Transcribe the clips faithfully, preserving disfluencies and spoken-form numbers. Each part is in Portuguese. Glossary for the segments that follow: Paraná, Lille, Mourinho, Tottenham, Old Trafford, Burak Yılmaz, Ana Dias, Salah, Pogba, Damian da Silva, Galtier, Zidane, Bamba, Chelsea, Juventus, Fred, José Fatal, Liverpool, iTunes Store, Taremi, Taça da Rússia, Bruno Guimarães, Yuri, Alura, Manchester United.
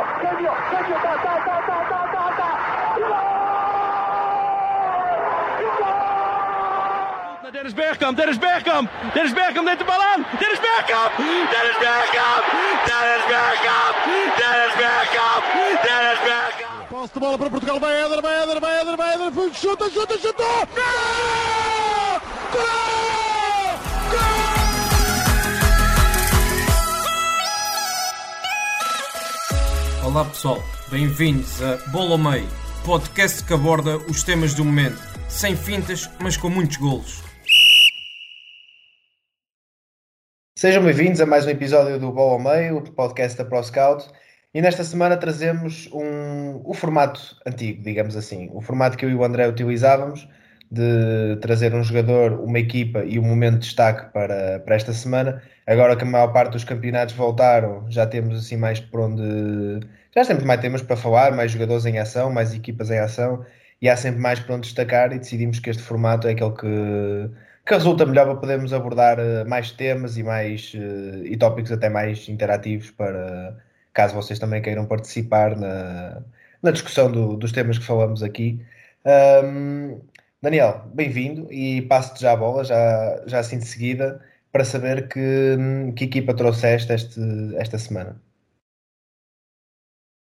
Câmbio, câmbio, câmbio, tá, tá, tá, tá, tá, tá, tá. Gol! Dennis Bergkamp, Dennis Bergkamp, Dennis Bergkamp neemt de bal aan. Dennis Bergkamp, Dennis Bergkamp, Dennis Bergkamp, Dennis Bergkamp, Dennis Bergkamp. Posse de bola para Portugal, vai Éder, vai Éder, vai Éder, vai Éder, chuta, chuta, chuta. Gol! Gol! Olá pessoal, bem-vindos a Bola ao Meio, podcast que aborda os temas do momento, sem fintas, mas com muitos golos. Sejam bem-vindos a mais um episódio do Bola ao Meio, o podcast da ProScout, e nesta semana trazemos um, o formato antigo, digamos assim, o formato que eu e o André utilizávamos, de trazer um jogador, uma equipa e um momento de destaque para, para esta semana. Agora que a maior parte dos campeonatos voltaram, já temos assim mais por onde... Já temos mais temas para falar, mais jogadores em ação, mais equipas em ação, e há sempre mais por onde destacar, e decidimos que este formato é aquele que, que resulta melhor para podermos abordar mais temas e, mais, e tópicos até mais interativos, para caso vocês também queiram participar na, na discussão do, dos temas que falamos aqui. Um, Daniel, bem-vindo, e passo-te já a bola, já, já assim de seguida, para saber que, que equipa trouxeste este, esta semana.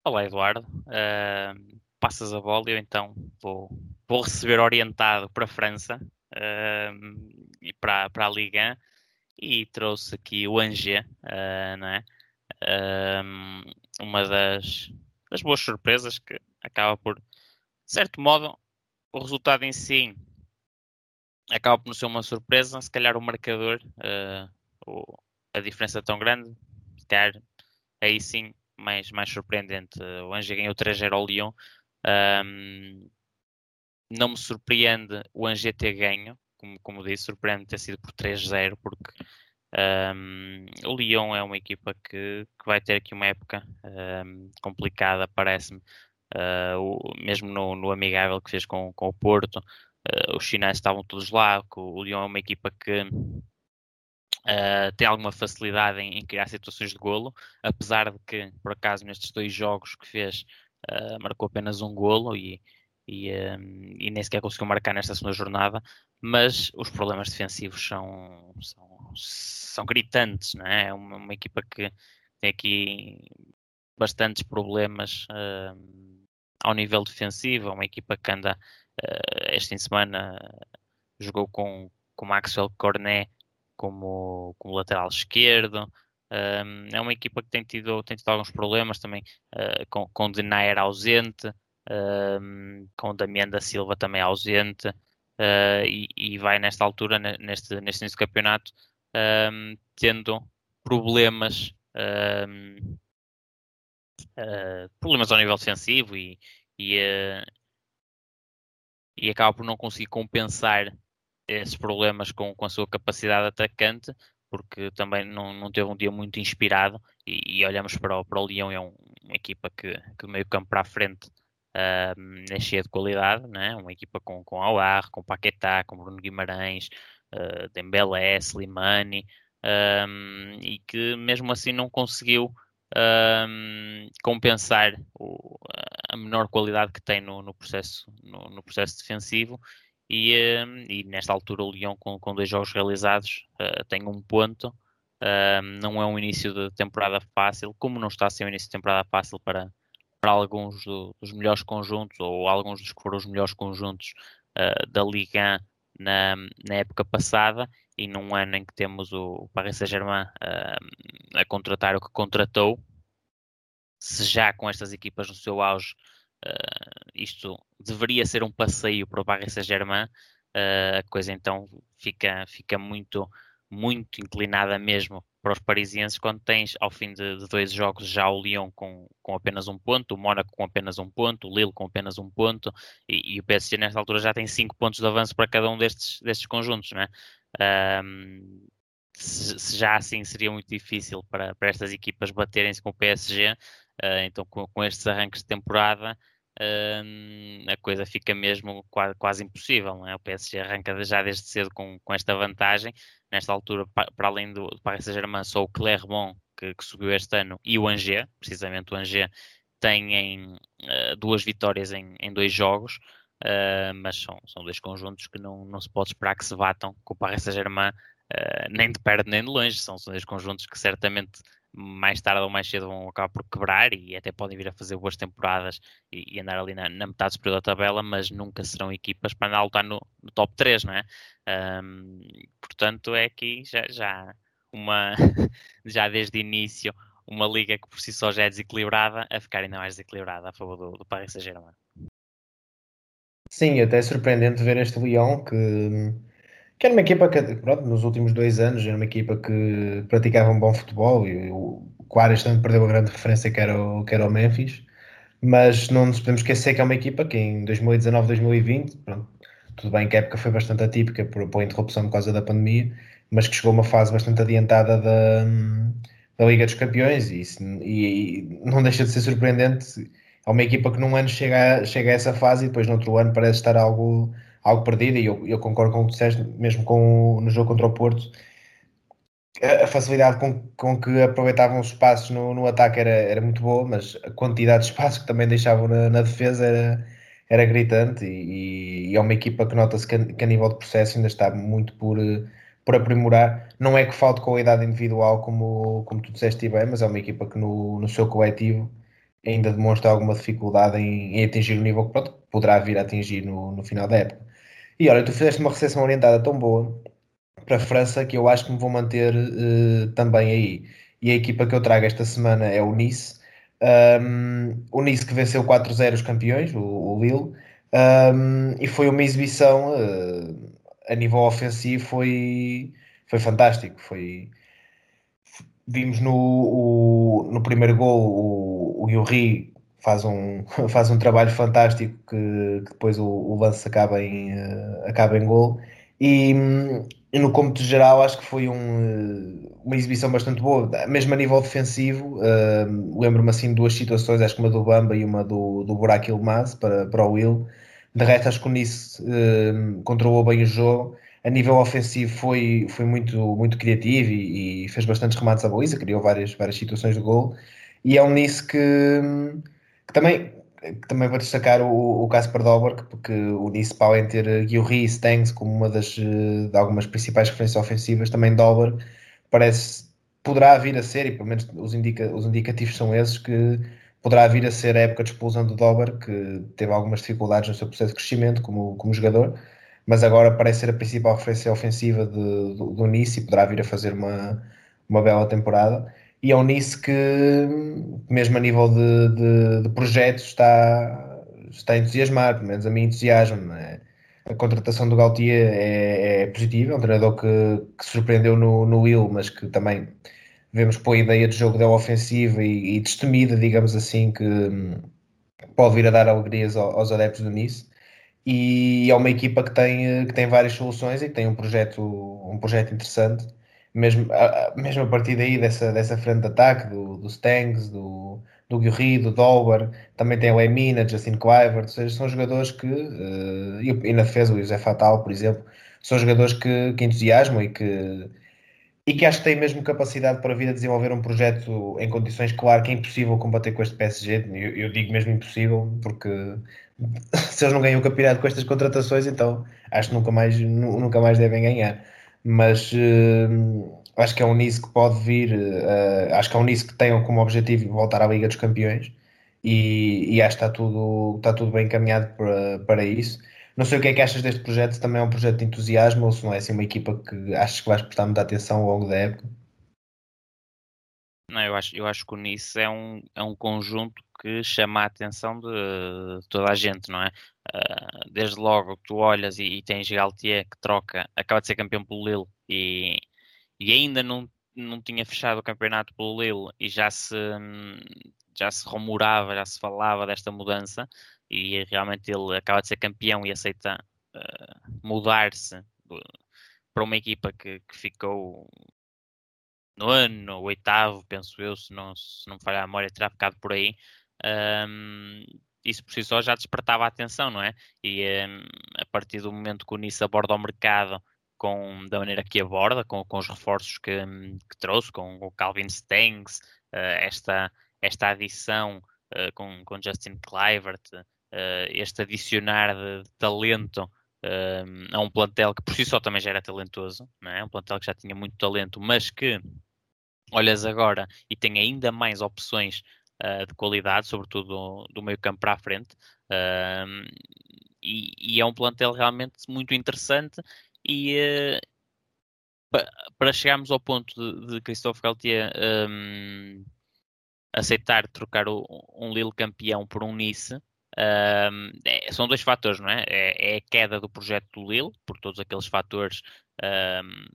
Olá Eduardo, uh, passas a bola e eu então vou, vou receber orientado para a França uh, e para, para a Liga, e trouxe aqui o Angers, uh, não é? uh, uma das, das boas surpresas, que acaba por, de certo modo... O resultado em si acaba por não ser uma surpresa, se calhar o marcador, uh, a diferença tão grande, se calhar aí sim mais, mais surpreendente. O Angers ganhou três a zero ao Lyon, um, não me surpreende o Angers ter ganho, como, como disse, surpreende ter sido por três a zero, porque um, o Lyon é uma equipa que, que vai ter aqui uma época um, complicada, parece-me. Uh, o, mesmo no, no amigável que fez com, com o Porto, uh, os chineses estavam todos lá. O, o Lyon é uma equipa que uh, tem alguma facilidade em, em criar situações de golo, apesar de que, por acaso, nestes dois jogos que fez, uh, marcou apenas um golo e, e, uh, e nem sequer conseguiu marcar nesta segunda jornada, mas os problemas defensivos são, são, são gritantes, não é? É uma, uma equipa que tem aqui bastantes problemas uh, ao nível defensivo. É uma equipa que anda, uh, este fim de semana, uh, jogou com, com Maxwell Cornet como, como lateral esquerdo. Um, é uma equipa que tem tido, tem tido alguns problemas também, uh, com, com Denayer ausente, um, com Damian da Silva também ausente, uh, e, e vai nesta altura, neste, neste início do campeonato, um, tendo problemas... Um, Uh, problemas ao nível defensivo e, e, uh, e acaba por não conseguir compensar esses problemas com, com a sua capacidade atacante, porque também não, não teve um dia muito inspirado, e, e olhamos para o, para o Lyon, é um, uma equipa que, que do meio campo para a frente uh, é cheia de qualidade, né? Uma equipa com, com Aouar, com Paquetá, com Bruno Guimarães, uh, Dembélé, Slimani, um, e que mesmo assim não conseguiu Um, compensar o, a menor qualidade que tem no, no, processo, no, no processo defensivo, e, um, e nesta altura o Lyon, com, com dois jogos realizados, uh, tem um ponto. Um, não é um início de temporada fácil, como não está a ser um início de temporada fácil para, para alguns do, dos melhores conjuntos, ou alguns dos que foram os melhores conjuntos uh, da Liga na, na época passada, e num ano em que temos o Paris Saint-Germain uh, a contratar o que contratou. Se já com estas equipas no seu auge, uh, isto deveria ser um passeio para o Paris Saint-Germain, uh, a coisa então fica, fica muito, muito inclinada mesmo para os parisienses, quando tens ao fim de, de dois jogos já o Lyon com, com apenas um ponto, o Mónaco com apenas um ponto, o Lille com apenas um ponto, e, e o P S G nesta altura já tem cinco pontos de avanço para cada um destes, destes conjuntos, não é? Um, se, se já assim seria muito difícil para, para estas equipas baterem-se com o P S G, uh, então com, com estes arranques de temporada uh, a coisa fica mesmo quase, quase impossível, não é? O P S G arranca já desde cedo com, com esta vantagem. Nesta altura, para, para além do, do Paris Saint-Germain, só o Clermont que, que subiu este ano, e o Angers, precisamente o Angers têm uh, duas vitórias em, em dois jogos, uh, mas são, são dois conjuntos que não, não se pode esperar que se batam com o Paris Saint-Germain, uh, nem de perto nem de longe. São, são dois conjuntos que certamente mais tarde ou mais cedo vão acabar por quebrar e até podem vir a fazer boas temporadas e, e andar ali na, na metade superior da tabela, mas nunca serão equipas para andar a lutar no, no top três, não é? Um, portanto, é aqui já, já, uma, já desde o início uma liga que por si só já é desequilibrada, a ficar ainda mais desequilibrada a favor do, do Paris Saint-Germain. Sim, até é surpreendente ver este Lyon que... que era uma equipa que, pronto, nos últimos dois anos, era uma equipa que praticava um bom futebol, e o Quares também perdeu a grande referência que era o, que era o Memphis, mas não nos podemos esquecer que é uma equipa que em dois mil e dezanove, dois mil e vinte, pronto, tudo bem que a época foi bastante atípica por, por interrupção por causa da pandemia, mas que chegou a uma fase bastante adiantada da, da Liga dos Campeões, e, e, e não deixa de ser surpreendente. É uma equipa que num ano chega a, chega a essa fase e depois no outro ano parece estar algo... algo perdido, e eu, eu concordo com o que disseste, mesmo com, no jogo contra o Porto, a facilidade com, com que aproveitavam os espaços no, no ataque era, era muito boa, mas a quantidade de espaço que também deixavam na, na defesa era, era gritante, e, e é uma equipa que nota-se que a, que a nível de processo ainda está muito por, por aprimorar. Não é que falte qualidade individual, como, como tu disseste bem, mas é uma equipa que no, no seu coletivo ainda demonstra alguma dificuldade em, em atingir o nível que pronto, poderá vir a atingir no, no final da época. E olha, tu fizeste uma recepção orientada tão boa para a França que eu acho que me vou manter uh, também aí. E a equipa que eu trago esta semana é o Nice. Um, o Nice que venceu quatro a zero os campeões, o, o Lille, um, e foi uma exibição uh, a nível ofensivo foi, foi fantástico. Foi, vimos no, o, no primeiro gol o Yuri Faz um, faz um trabalho fantástico que, que depois o, o lance acaba em, uh, acaba em golo. E, e no cômputo geral acho que foi um, uma exibição bastante boa, mesmo a nível defensivo. Uh, lembro-me assim de duas situações, acho que uma do Bamba e uma do, do Burak Yılmaz para, para o Will. De resto acho que o Nice uh, controlou bem o jogo. A nível ofensivo foi, foi muito, muito criativo e, e fez bastantes remates à baliza, criou várias, várias situações de golo. E é um Nice que... Que também, que também vou destacar o, o Kasper Dobrik, porque o Nice, para além de ter Guiri e Stengs como uma das de algumas principais referências ofensivas, também Dobrik parece, poderá vir a ser, e pelo menos os, indica, os indicativos são esses, que poderá vir a ser a época de expulsão do Dobrik, que teve algumas dificuldades no seu processo de crescimento como, como jogador, mas agora parece ser a principal referência ofensiva de, do, do Nice e poderá vir a fazer uma, uma bela temporada. E é um Nice que, mesmo a nível de, de, de projetos, está, está entusiasmado, pelo menos a mim entusiasmo. É? A contratação do Galtier é, é positiva, é um treinador que, que surpreendeu no, no Lille, mas que também vemos pela ideia de jogo dele ofensiva e, e destemida, digamos assim, que pode vir a dar alegrias aos, aos adeptos do Nice. E é uma equipa que tem, que tem várias soluções e que tem um projeto, um projeto interessante. Mesmo a, mesmo a partir daí, dessa, dessa frente de ataque, do, do Stengs, do, do Guiri, do Dolber, também tem o Emina, Justin Kluivert, ou seja, são jogadores que, uh, e, e na defesa o José Fatal, por exemplo, são jogadores que, que entusiasmam e que, e que acho que têm mesmo capacidade para vir a desenvolver um projeto em condições, claro, que é impossível combater com este P S G, eu, eu digo mesmo impossível, porque se eles não ganham o campeonato com estas contratações, então acho que nunca mais, nunca mais devem ganhar. Mas uh, acho que é um Nice que pode vir, uh, acho que é um Nice que tem como objetivo voltar à Liga dos Campeões e, e acho que está tudo, está tudo bem encaminhado para, para isso. Não sei o que é que achas deste projeto, se também é um projeto de entusiasmo ou se não é assim uma equipa que achas que vais prestar muita atenção ao longo da época? Não, eu acho, eu acho que o Nice é um, é um conjunto que chama a atenção de, de toda a gente, não é? Uh, desde logo tu olhas e, e tens Galtier que troca, acaba de ser campeão pelo Lille e, e ainda não, não tinha fechado o campeonato pelo Lille e já se, já se rumorava, já se falava desta mudança e realmente ele acaba de ser campeão e aceita uh, mudar-se de, para uma equipa que, que ficou no ano, oitavo, penso eu, se não, se não me falhar a memória, terá ficado por aí. Um, isso por si só já despertava a atenção, não é? E um, a partir do momento que o Nice aborda o mercado com, da maneira que aborda, com, com os reforços que, que trouxe, com o Calvin Stengs, uh, esta, esta adição uh, com, com Justin Kluivert, uh, este adicionar de, de talento uh, a um plantel que por si só também já era talentoso, não é? Um plantel que já tinha muito talento, mas que olhas agora e tem ainda mais opções uh, de qualidade, sobretudo do, do meio campo para a frente, uh, e, e é um plantel realmente muito interessante e... Uh, para chegarmos ao ponto de, de Christophe Galtier um, aceitar trocar o, um Lille campeão por um Nice, um, é, são dois fatores, não é? É, é a queda do projeto do Lille, por todos aqueles fatores um,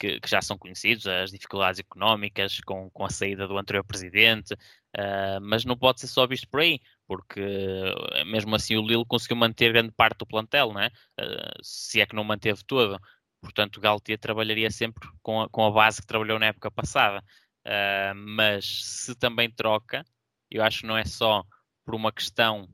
que, que já são conhecidos, as dificuldades económicas com, com a saída do anterior presidente, uh, mas não pode ser só visto por aí, porque mesmo assim o Lille conseguiu manter grande parte do plantel, não é? Uh, se é que não manteve todo. Portanto, o Galtier trabalharia sempre com a, com a base que trabalhou na época passada. Uh, mas se também troca, eu acho que não é só por uma questão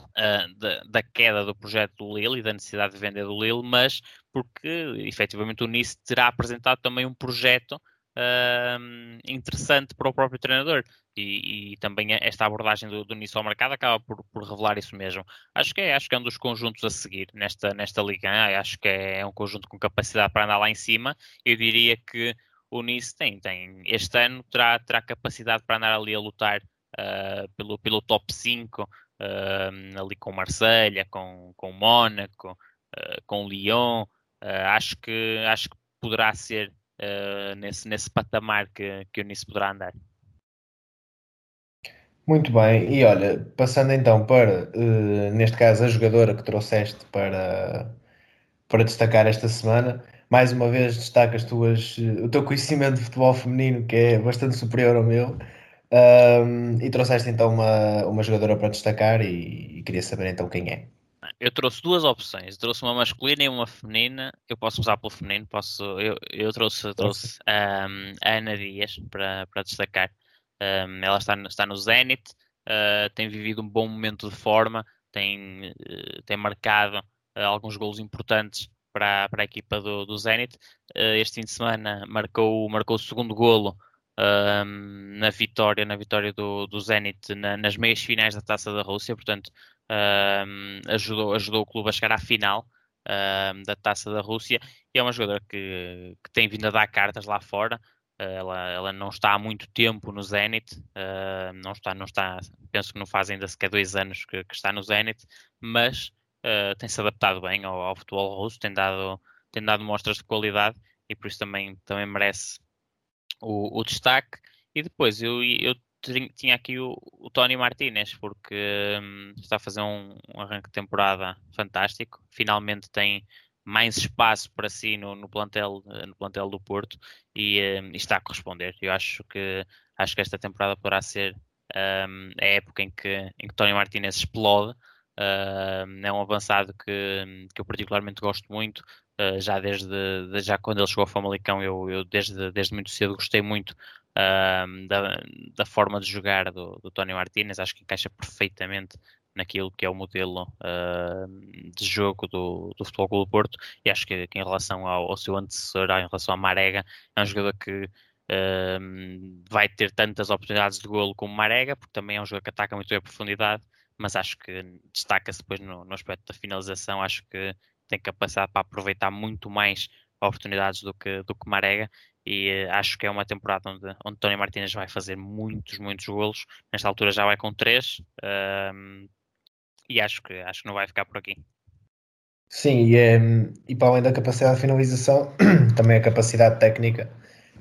uh, da, da queda do projeto do Lille e da necessidade de vender do Lille, mas porque, efetivamente, o Nice terá apresentado também um projeto uh, interessante para o próprio treinador. E, e também esta abordagem do, do Nice ao mercado acaba por, por revelar isso mesmo. Acho que é, acho que é um dos conjuntos a seguir nesta, nesta Liga. Acho que é um conjunto com capacidade para andar lá em cima. Eu diria que o Nice tem, tem este ano terá, terá capacidade para andar ali a lutar uh, pelo, pelo top cinco, uh, ali com Marselha, com, com Mónaco, uh, com Lyon. Uh, acho, que, acho que poderá ser uh, nesse, nesse patamar que, que o Nice poderá andar. Muito bem, e olha, passando então para, uh, neste caso, a jogadora que trouxeste para, para destacar esta semana, mais uma vez destacas tuas, uh, o teu conhecimento de futebol feminino, que é bastante superior ao meu, uh, e trouxeste então uma, uma jogadora para destacar e, e queria saber então quem é. Eu trouxe duas opções, eu trouxe uma masculina e uma feminina. Eu posso usar pelo feminino, posso, eu, eu trouxe, trouxe um, a Ana Dias para, para destacar. Um, ela está, está no Zenit, uh, tem vivido um bom momento de forma, tem, uh, tem marcado uh, alguns golos importantes para, para a equipa do, do Zenit. Uh, este fim de semana marcou, marcou o segundo golo uh, na vitória, na vitória do, do Zenit na, nas meias finais da Taça da Rússia, portanto uh, ajudou, ajudou o clube a chegar à final uh, da Taça da Rússia, e é uma jogadora que, que tem vindo a dar cartas lá fora. Ela, ela não está há muito tempo no Zenit, uh, não está, não está, penso que não faz ainda sequer dois anos que, que está no Zenit, mas uh, tem-se adaptado bem ao, ao futebol russo, tem dado, tem dado mostras de qualidade e por isso também, também merece o, o destaque. E depois eu, eu tinha aqui o, o Toni Martínez, porque um, está a fazer um, um arranque de temporada fantástico, finalmente tem mais espaço para si no, no, plantel, no plantel do Porto e, e está a corresponder. Eu acho que, acho que esta temporada poderá ser um, a época em que, em que Toni Martínez explode. Um, é um avançado que, que eu particularmente gosto muito. Uh, já, desde, de, já quando ele chegou ao Famalicão, eu, eu desde, desde muito cedo gostei muito um, da, da forma de jogar do, do Toni Martínez. Acho que encaixa perfeitamente naquilo que é o modelo uh, de jogo do, do Futebol Clube do Porto, e acho que, que em relação ao, ao seu antecessor, em relação à Marega, é um jogador que uh, vai ter tantas oportunidades de golo como Marega, porque também é um jogador que ataca muito bem a profundidade, mas acho que destaca-se depois no, no aspecto da finalização. Acho que tem capacidade para aproveitar muito mais oportunidades do que, do que Marega, e uh, acho que é uma temporada onde, onde Toni Martínez vai fazer muitos, muitos golos. Nesta altura já vai com três, uh, E acho que, acho que não vai ficar por aqui. Sim, e, é, e para além da capacidade de finalização, também a capacidade técnica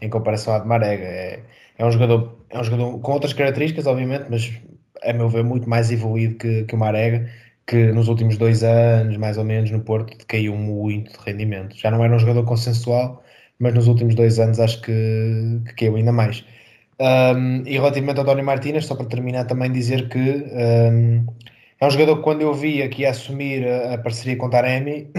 em comparação à de Marega. É, é, um jogador, é um jogador com outras características, obviamente, mas a meu ver muito mais evoluído que, que o Marega, que nos últimos dois anos, mais ou menos, no Porto, caiu muito de rendimento. Já não era um jogador consensual, mas nos últimos dois anos acho que, que caiu ainda mais. Um, e relativamente ao Toni Martínez, só para terminar também dizer que... Um, É um jogador que, quando eu vi aqui a assumir a parceria com Taremi,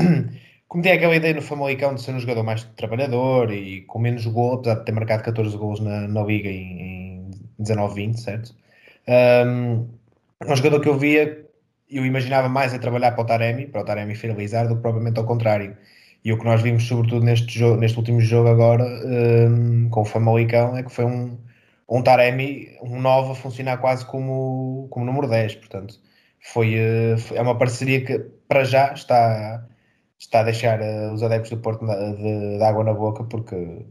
como tinha aquela ideia no Famalicão de ser um jogador mais trabalhador e com menos gol, apesar de ter marcado catorze golos na, na Liga em, em dezanove vinte, certo? Um, é um jogador que eu via, eu imaginava mais a trabalhar para o Taremi, para o Taremi finalizar, do que propriamente ao contrário. E o que nós vimos, sobretudo neste, jogo, neste último jogo agora, um, com o Famalicão, é que foi um, um Taremi, um nove a funcionar quase como, como número dez, portanto foi, é uma parceria que para já está, está a deixar os adeptos do Porto de, de água na boca, porque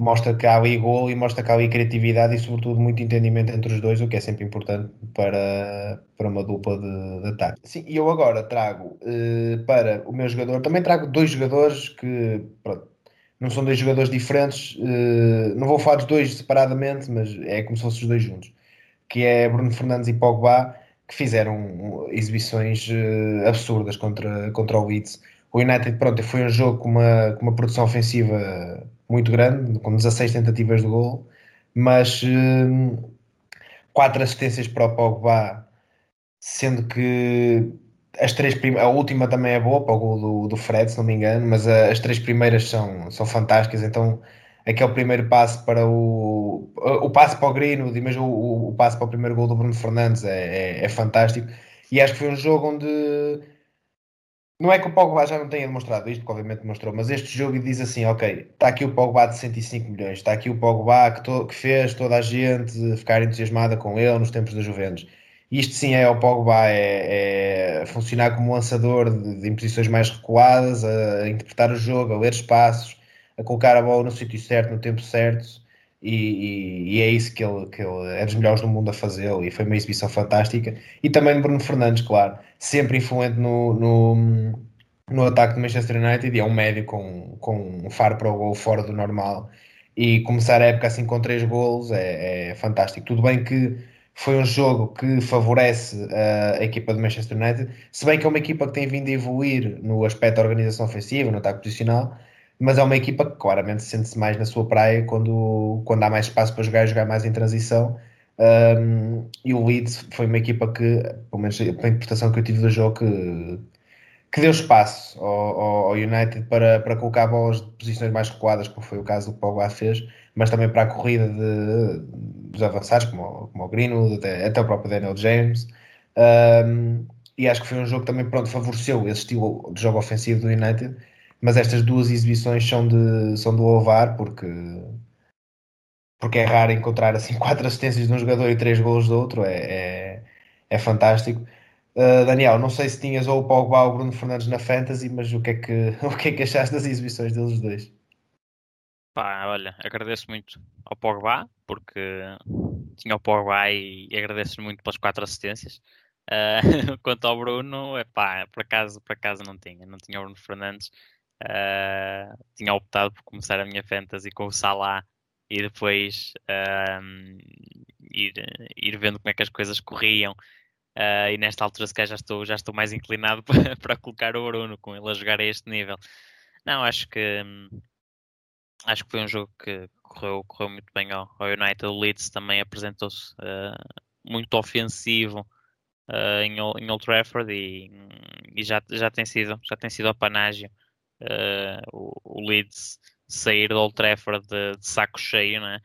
mostra que há ali golo e mostra que há ali criatividade e sobretudo muito entendimento entre os dois, o que é sempre importante para, para uma dupla de, de ataque. Sim, e eu agora trago uh, para o meu jogador, também trago dois jogadores que pronto, não são dois jogadores diferentes, uh, não vou falar dos dois separadamente, mas é como se fossem os dois juntos, que é Bruno Fernandes e Pogba, que fizeram exibições uh, absurdas contra, contra o Leeds. O United, pronto, foi um jogo com uma, com uma produção ofensiva muito grande, com dezasseis tentativas de golo, mas hum, quatro assistências para o Pogba, sendo que as três prim- a última também é boa, para o golo do, do Fred, se não me engano, mas a, as três primeiras são, são fantásticas. Então aquele primeiro passo para o... o passo para o Greenwood e mesmo o, o passo para o primeiro golo do Bruno Fernandes é, é, é fantástico, e acho que foi um jogo onde... Não é que o Pogba já não tenha demonstrado isto, que obviamente demonstrou, mas este jogo diz assim, ok, está aqui o Pogba de cento e cinco milhões, está aqui o Pogba que, to- que fez toda a gente ficar entusiasmada com ele nos tempos da Juventus. Isto sim é o Pogba, é, é funcionar como lançador de, de imposições mais recuadas, a, a interpretar o jogo, a ler espaços, a colocar a bola no sítio certo, no tempo certo, e, e, e é isso que ele, que ele é dos melhores do mundo a fazê-lo, e foi uma exibição fantástica. E também Bruno Fernandes, claro, sempre influente no, no, no ataque do Manchester United, e é um médio com, com um faro para o gol fora do normal, e começar a época assim com três golos é, é fantástico. Tudo bem que foi um jogo que favorece a, a equipa do Manchester United, se bem que é uma equipa que tem vindo a evoluir no aspecto da organização ofensiva, no ataque posicional, mas é uma equipa que claramente sente-se mais na sua praia quando, quando há mais espaço para jogar e jogar mais em transição. Um, e o Leeds foi uma equipa que, pelo menos pela interpretação que eu tive do jogo, que, que deu espaço ao, ao United para, para colocar bolas de posições mais recuadas, como foi o caso do que o Pogba fez, mas também para a corrida de, dos avançados, como, como o Greenwood, até, até o próprio Daniel James. Um, e acho que foi um jogo que também pronto, favoreceu esse estilo de jogo ofensivo do United, mas estas duas exibições são de, são de louvar, porque... porque é raro encontrar assim quatro assistências de um jogador e três golos do outro, é, é, é fantástico. Uh, Daniel, não sei se tinhas ou o Pogba ou o Bruno Fernandes na Fantasy, mas o que é que, o que, é que achaste das exibições deles dois? Pá, olha, agradeço muito ao Pogba, porque tinha o Pogba e agradeço muito pelas quatro assistências. Uh, quanto ao Bruno, epá, por acaso, por acaso não tinha, não tinha o Bruno Fernandes. Uh, tinha optado por começar a minha Fantasy com o Salah, e depois um, ir, ir vendo como é que as coisas corriam. Uh, e nesta altura, se calhar, já estou, já estou mais inclinado para, para colocar o Bruno, com ele a jogar a este nível. Não, acho que, acho que foi um jogo que correu, correu muito bem ao, ao United. O Leeds também apresentou-se uh, muito ofensivo uh, em, em Old Trafford, e, e já, já tem sido, já tem sido apanágio uh, o, o Leeds. Sair do Old Trafford de, de saco cheio, né?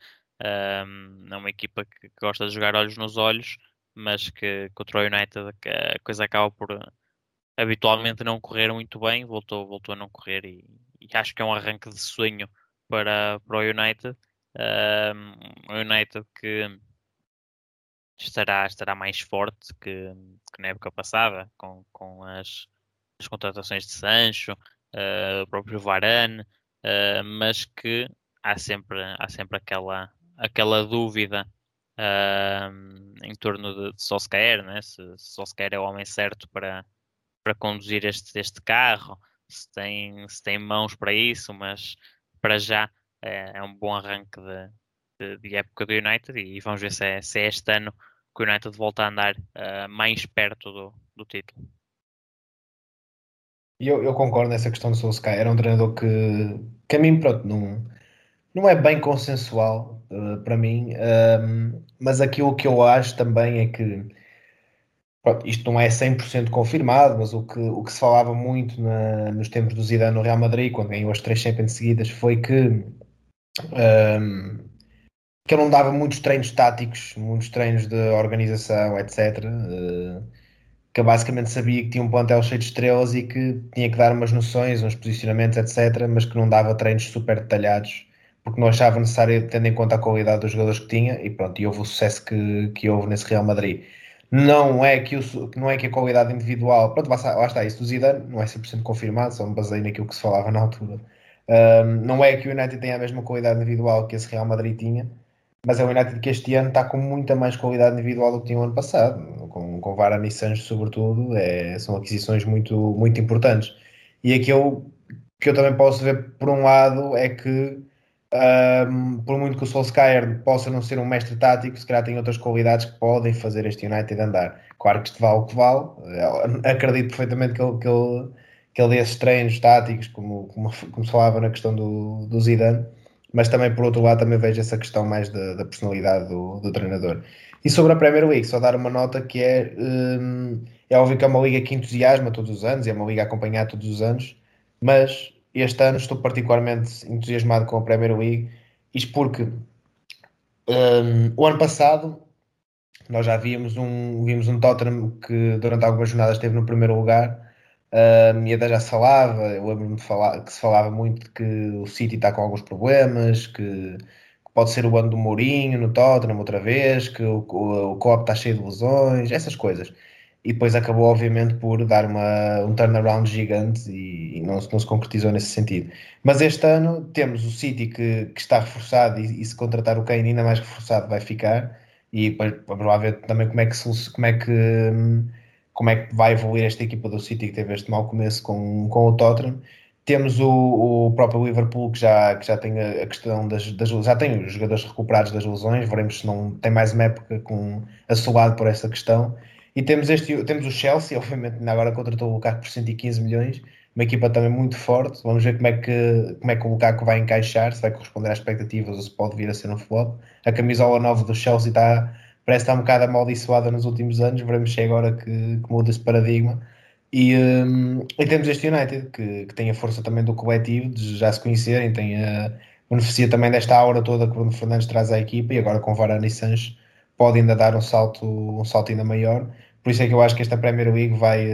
Um, é uma equipa que gosta de jogar olhos nos olhos, mas que contra o United a coisa acaba por habitualmente não correr muito bem, voltou, voltou a não correr, e, e acho que é um arranque de sonho para, para o United. Um, o United que estará, estará mais forte que, que na época passada, com, com as, as contratações de Sancho, uh, o próprio Varane. Uh, mas que há sempre, há sempre aquela, aquela dúvida uh, em torno de, de Solskjær, né? Se, se Solskjær é o homem certo para, para conduzir este, este carro, se tem, se tem mãos para isso, mas para já é, é um bom arranque de, de, de época do United, e vamos ver se é, se é este ano que o United volta a andar uh, mais perto do, do título. Eu, eu concordo nessa questão do Solskjær. Era um treinador que, que a mim, pronto, não, não é bem consensual uh, para mim, uh, mas aquilo que eu acho também é que, pronto, isto não é cem por cento confirmado, mas o que, o que se falava muito na, nos tempos do Zidane no Real Madrid, quando ganhou as três Champions seguidas, foi que, uh, que ele não dava muitos treinos táticos, muitos treinos de organização, etcétera, uh, que basicamente sabia que tinha um plantel cheio de estrelas e que tinha que dar umas noções, uns posicionamentos, etcétera, mas que não dava treinos super detalhados, porque não achava necessário, tendo em conta a qualidade dos jogadores que tinha, e pronto, e houve o sucesso que, que houve nesse Real Madrid. Não é que, o, não é que a qualidade individual, pronto, lá está, isso do Zidane não é cem por cento confirmado, só me baseio naquilo que se falava na altura. Um, não é que o United tenha a mesma qualidade individual que esse Real Madrid tinha, mas é o United que este ano está com muita mais qualidade individual do que tinha o ano passado, com, com Varane e Sancho sobretudo, é, são aquisições muito, muito importantes. E aquilo que eu também posso ver por um lado é que um, por muito que o Solskjær possa não ser um mestre tático, se calhar tem outras qualidades que podem fazer este United andar. Claro que isto vale o que vale, acredito perfeitamente que ele... Que ele que ele desses treinos táticos, como, como, como se falava na questão do, do Zidane, mas também, por outro lado, também vejo essa questão mais da, da personalidade do, do treinador. E sobre a Premier League, só dar uma nota que é, hum, é óbvio que é uma liga que entusiasma todos os anos, é uma liga a acompanhar todos os anos, mas este ano estou particularmente entusiasmado com a Premier League, isto porque hum, o ano passado nós já víamos um, vimos um Tottenham que durante algumas jornadas esteve no primeiro lugar, Um, e até já se falava, eu lembro-me de falar, que se falava muito que o City está com alguns problemas, que, que pode ser o ano do Mourinho no Tottenham outra vez, que o, o, o Klopp está cheio de lesões, essas coisas. E depois acabou obviamente por dar uma, um turnaround gigante e, e não, não se concretizou nesse sentido. Mas este ano temos o City que, que está reforçado e, e se contratar o Kane ainda mais reforçado vai ficar, e depois vamos lá ver também como é que... Como é que hum, como é que vai evoluir esta equipa do City que teve este mau começo com, com o Tottenham. Temos o, o próprio Liverpool que já, que já tem a questão das, das já tem os jogadores recuperados das lesões, veremos se não tem mais uma época com, assolado por esta questão. E temos, este, temos o Chelsea, obviamente agora contratou o Lukaku por cento e quinze milhões, uma equipa também muito forte, vamos ver como é que, como é que o Lukaku vai encaixar, se vai corresponder às expectativas ou se pode vir a ser um flop. A camisola nova do Chelsea está... parece estar um bocado amaldiçoada nos últimos anos, veremos se é agora que, que muda esse paradigma. E, um, e temos este United, que, que tem a força também do coletivo, de já se conhecerem, tem a, beneficia também desta aura toda que o Bruno Fernandes traz à equipa, e agora com Varane e Sancho pode ainda dar um salto, um salto ainda maior. Por isso é que eu acho que esta Premier League vai,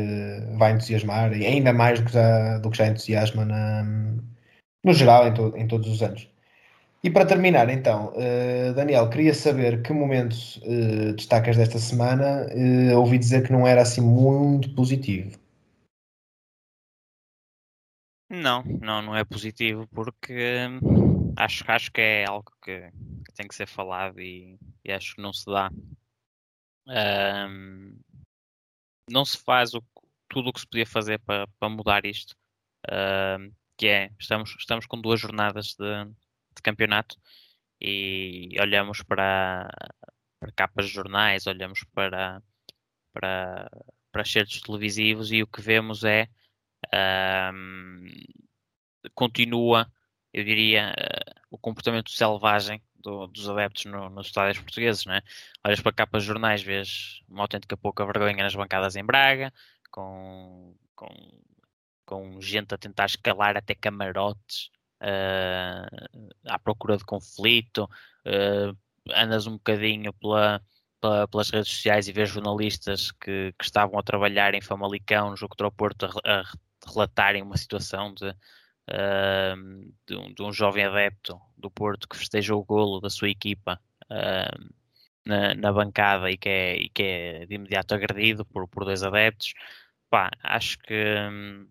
vai entusiasmar, e ainda mais do que já, do que já entusiasma na, no geral em, to, em todos os anos. E para terminar então, uh, Daniel, queria saber que momentos uh, destacas desta semana, uh, ouvi dizer que não era assim muito positivo. Não, não, não é positivo porque um, acho, acho que é algo que, que tem que ser falado e, e acho que não se dá. Um, não se faz o, tudo o que se podia fazer para, para mudar isto, um, que é, estamos, estamos com duas jornadas de... de campeonato e olhamos para, para capas de jornais, olhamos para, para, para excertos televisivos e o que vemos é um, continua, eu diria, uh, o comportamento selvagem do, dos adeptos no, nos estádios portugueses, não é? Olhas para capas de jornais, vês uma autêntica pouca vergonha nas bancadas em Braga, com, com, com gente a tentar escalar até camarotes, Uh, à procura de conflito, uh, andas um bocadinho pela, pela, pelas redes sociais e vês jornalistas que, que estavam a trabalhar em Famalicão, no jogo contra o Porto, a, a relatarem uma situação de, uh, de, um, de um jovem adepto do Porto que festejou o golo da sua equipa uh, na, na bancada e que, é, e que é de imediato agredido por, por dois adeptos. Pá, acho que... Hum,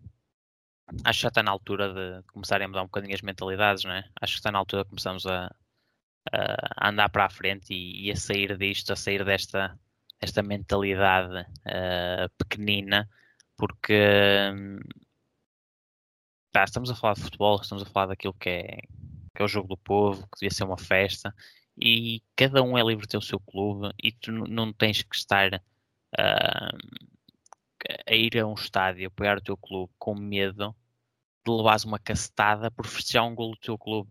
Acho que já está na altura de começarem a mudar um bocadinho as mentalidades, não é? Acho que está na altura de começarmos a, a andar para a frente e, e a sair disto, a sair desta, desta mentalidade uh, pequenina, porque tá, estamos a falar de futebol, estamos a falar daquilo que é, que é o jogo do povo, que devia ser uma festa, e cada um é livre de ter o seu clube e tu não tens que estar... Uh, a ir a um estádio, apoiar o teu clube com medo de levares uma cacetada por festejar um golo do teu clube.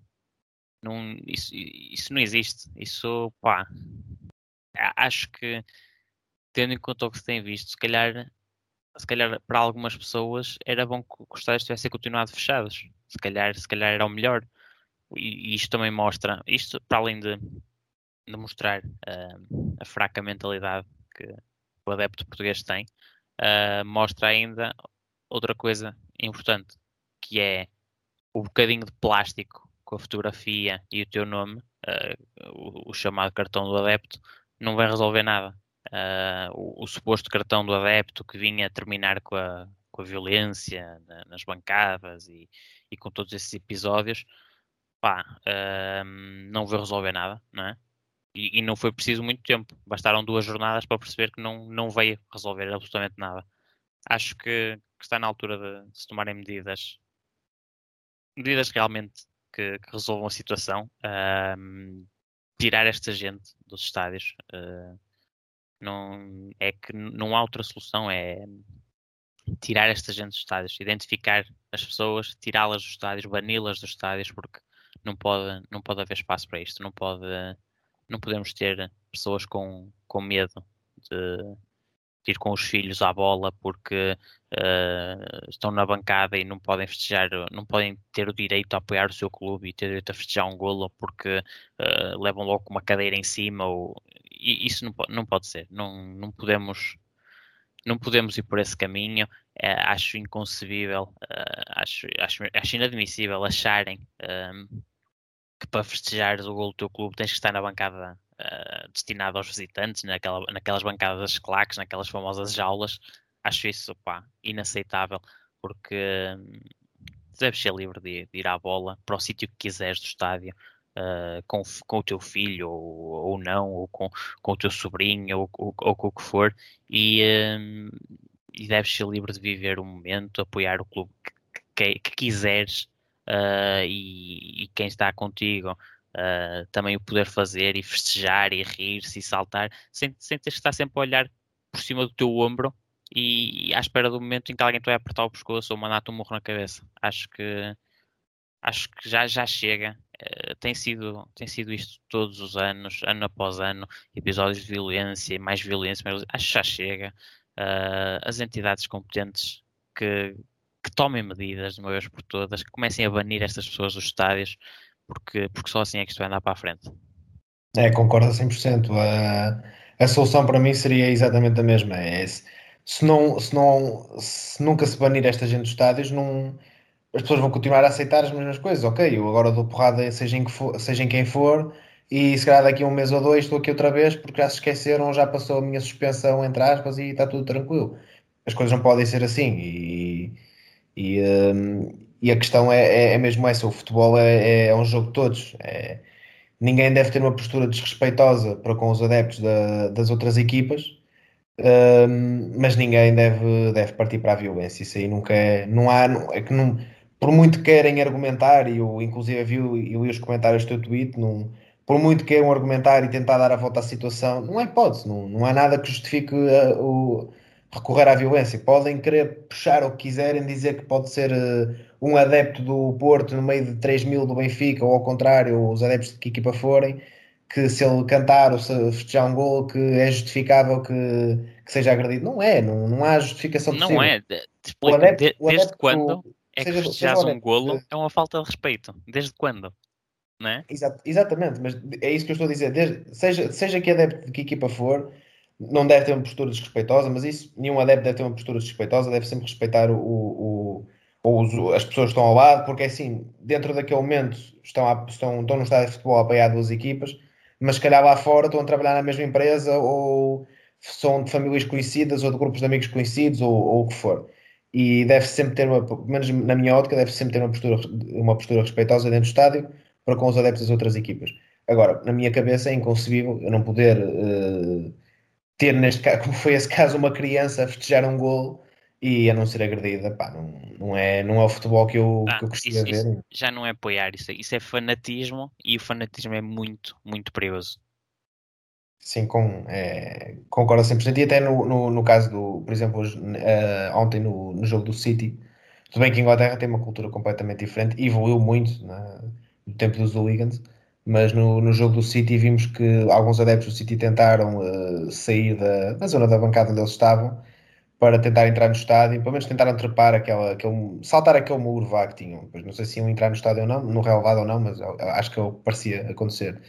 Não, isso, isso não existe. Isso, pá, acho que, tendo em conta o que se tem visto, se calhar, se calhar para algumas pessoas era bom que os estádios tivessem continuado fechados. Se calhar, se calhar era o melhor. E isto também mostra, isto para além de, de mostrar uh, a fraca mentalidade que o adepto português tem, Uh, mostra ainda outra coisa importante, que é o bocadinho de plástico com a fotografia e o teu nome, uh, o, o chamado cartão do adepto, não vai resolver nada. Uh, o, o suposto cartão do adepto que vinha terminar com a, com a violência na, nas bancadas e, e com todos esses episódios, pá, uh, não vai resolver nada, não é? E, e não foi preciso muito tempo, bastaram duas jornadas para perceber que não, não veio resolver absolutamente nada. Acho que, que está na altura de se tomarem medidas, medidas realmente que, que resolvam a situação, uh, tirar esta gente dos estádios. Uh, não, é que não há outra solução, é tirar esta gente dos estádios, identificar as pessoas, tirá-las dos estádios, bani-las dos estádios, porque não pode, não pode haver espaço para isto, não pode... Não podemos ter pessoas com, com medo de, de ir com os filhos à bola porque uh, estão na bancada e não podem festejar, não podem ter o direito a apoiar o seu clube e ter o direito a festejar um golo porque uh, levam logo uma cadeira em cima. Ou, e, isso não, não pode ser. Não, não, podemos, não podemos ir por esse caminho. Uh, acho inconcebível, uh, acho, acho, acho inadmissível acharem... Uh, que para festejares o golo do teu clube tens que estar na bancada uh, destinada aos visitantes, naquela, naquelas bancadas das claques, naquelas famosas jaulas. Acho isso, pá, inaceitável, porque uh, deves ser livre de, de ir à bola para o sítio que quiseres do estádio, uh, com, com o teu filho ou, ou não, ou com, com o teu sobrinho, ou, ou, ou com o que for, e, uh, e deves ser livre de viver o momento, apoiar o clube que, que, que quiseres. Uh, e, e quem está contigo uh, também o poder fazer e festejar e rir-se e saltar sem, sem teres que estar sempre a olhar por cima do teu ombro e, e à espera do momento em que alguém te vai apertar o pescoço ou mandar-te um morro na cabeça. Acho que, acho que já, já chega. Uh, tem sido, tem sido isto todos os anos, ano após ano, episódios de violência e mais violência, mais... Acho que já chega. Uh, as entidades competentes que que tomem medidas de uma vez por todas, que comecem a banir estas pessoas dos estádios, porque, porque só assim é que isto vai andar para a frente. É, concordo a cem por cento. A, a solução para mim seria exatamente a mesma. É, se, se, não, se, não, se nunca se banir esta gente dos estádios, não, as pessoas vão continuar a aceitar as mesmas coisas. Ok, eu agora dou porrada, seja em, que for, seja em quem for, e se calhar daqui a um mês ou dois estou aqui outra vez, porque já se esqueceram, já passou a minha suspensão, entre aspas, e está tudo tranquilo. As coisas não podem ser assim, e... E, um, e a questão é, é, é mesmo essa. O futebol é, é um jogo de todos. É, ninguém deve ter uma postura desrespeitosa para com os adeptos da, das outras equipas, um, mas ninguém deve, deve partir para a violência. Isso aí nunca é... Não há, não, é que não, por muito que querem argumentar, e eu inclusive vi, eu li os comentários do teu tweet, não, por muito que queiram argumentar e tentar dar a volta à situação, não há hipótese, não, não há nada que justifique a, o... recorrer à violência. Podem querer puxar o que quiserem, dizer que pode ser uh, um adepto do Porto no meio de três mil do Benfica, ou ao contrário, os adeptos de que equipa forem, que se ele cantar ou se festejar um golo, que é justificável que, que seja agredido. Não é, não, não há justificação possível. Não é, o adepto, de, o adepto, desde quando é que festejares um golo é uma falta de respeito? Desde quando? Não é? Exato, exatamente, mas é isso que eu estou a dizer. Desde, seja, seja que adepto de que equipa for, não deve ter uma postura desrespeitosa, mas isso, nenhum adepto deve ter uma postura desrespeitosa, deve sempre respeitar o, o, o, os, as pessoas que estão ao lado, porque assim, dentro daquele momento estão, a, estão, estão no estádio de futebol a apoiar duas equipas, mas se calhar lá fora estão a trabalhar na mesma empresa, ou são de famílias conhecidas, ou de grupos de amigos conhecidos, ou, ou o que for. E deve sempre ter, uma, pelo menos na minha ótica, deve sempre ter uma postura, uma postura respeitosa dentro do estádio para com os adeptos das outras equipas. Agora, na minha cabeça é inconcebível eu não poder... Uh, ter, neste caso, como foi esse caso, uma criança a festejar um golo e a não ser agredida. Pá, não, não, é, não é o futebol que eu, ah, que eu gostaria de ver. Isso já não é apoiar, isso, isso é fanatismo, e o fanatismo é muito, muito perigoso. Sim, com, é, concordo a cem por cento. E até no, no, no caso do, por exemplo, hoje, uh, ontem no, no jogo do City, tudo bem que a Inglaterra tem uma cultura completamente diferente, evoluiu muito, né, no tempo dos hooligans. Mas no, no jogo do City vimos que alguns adeptos do City tentaram uh, sair da, da zona da bancada onde eles estavam para tentar entrar no estádio, pelo menos tentaram trepar aquela, aquele, saltar aquele muro vá que tinham. Pois não sei se iam entrar no estádio ou não, no relevado ou não, mas acho que parecia acontecer.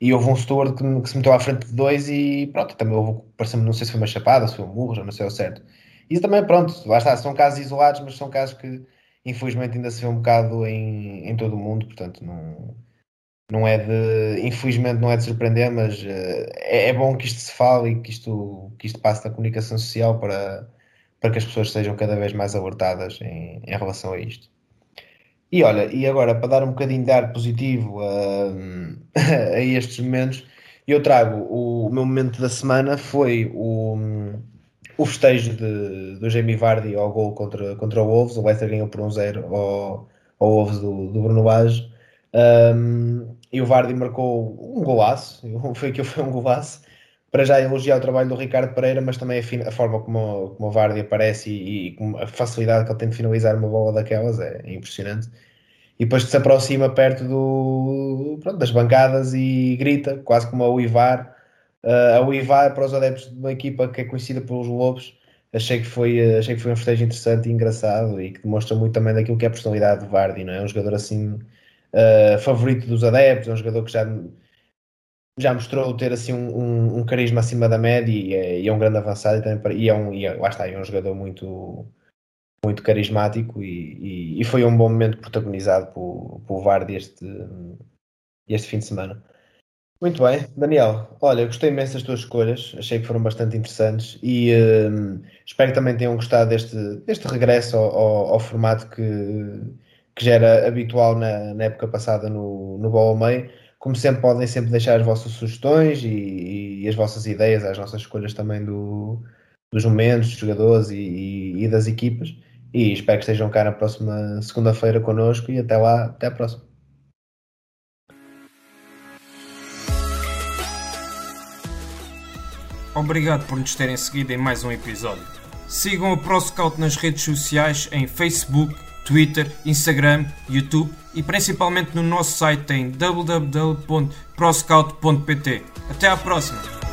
E houve um steward que, que se meteu à frente de dois e pronto, também houve, parece-me, não sei se foi uma chapada, se foi um murro, já não sei ao certo. Isso também, pronto, lá está, são casos isolados, mas são casos que infelizmente ainda se vê um bocado em, em todo o mundo, portanto não, não é de, infelizmente não é de surpreender, mas uh, é, é bom que isto se fale e que isto, que isto passe na comunicação social para, para que as pessoas sejam cada vez mais alertadas em, em relação a isto. E olha, e agora para dar um bocadinho de ar positivo a, a estes momentos, eu trago o, o meu momento da semana, foi o, o festejo de, do Jamie Vardy ao gol contra, contra o Wolves. O Leicester ganhou por um zero ao, ao Wolves do, do Bruno Lage, um, e o Vardy marcou um golaço, foi que foi um golaço. Para já elogiar o trabalho do Ricardo Pereira, mas também a, a forma como, como o Vardy aparece e, e como a facilidade que ele tem de finalizar uma bola daquelas é, é impressionante. E depois se aproxima perto do, pronto, das bancadas e grita, quase como a uivar. Uh, a uivar para os adeptos de uma equipa que é conhecida pelos Lobos. Achei que foi, achei que foi um festejo interessante e engraçado e que demonstra muito também daquilo que é a personalidade do Vardy, não é? É um jogador assim uh, favorito dos adeptos, é um jogador que já, já mostrou ter assim um, um, um carisma acima da média e é, e é um grande avançado e, também, e, é um, e é, lá está, é um jogador muito... muito carismático e, e, e foi um bom momento protagonizado pelo Vardy este, este fim de semana. Muito bem, Daniel, olha, gostei imenso das tuas escolhas, achei que foram bastante interessantes e um, espero que também tenham gostado deste, deste regresso ao, ao, ao formato que, que já era habitual na, na época passada no, no Bola ao Meio. Como sempre, podem sempre deixar as vossas sugestões e, e as vossas ideias, as nossas escolhas também do, dos momentos, dos jogadores e, e, e das equipas. E espero que estejam cá na próxima segunda-feira connosco e até lá, até a próxima. Obrigado por nos terem seguido em mais um episódio. Sigam o ProScout nas redes sociais, em Facebook, Twitter, Instagram, YouTube e principalmente no nosso site em w w w ponto proscout ponto p t. Até à próxima!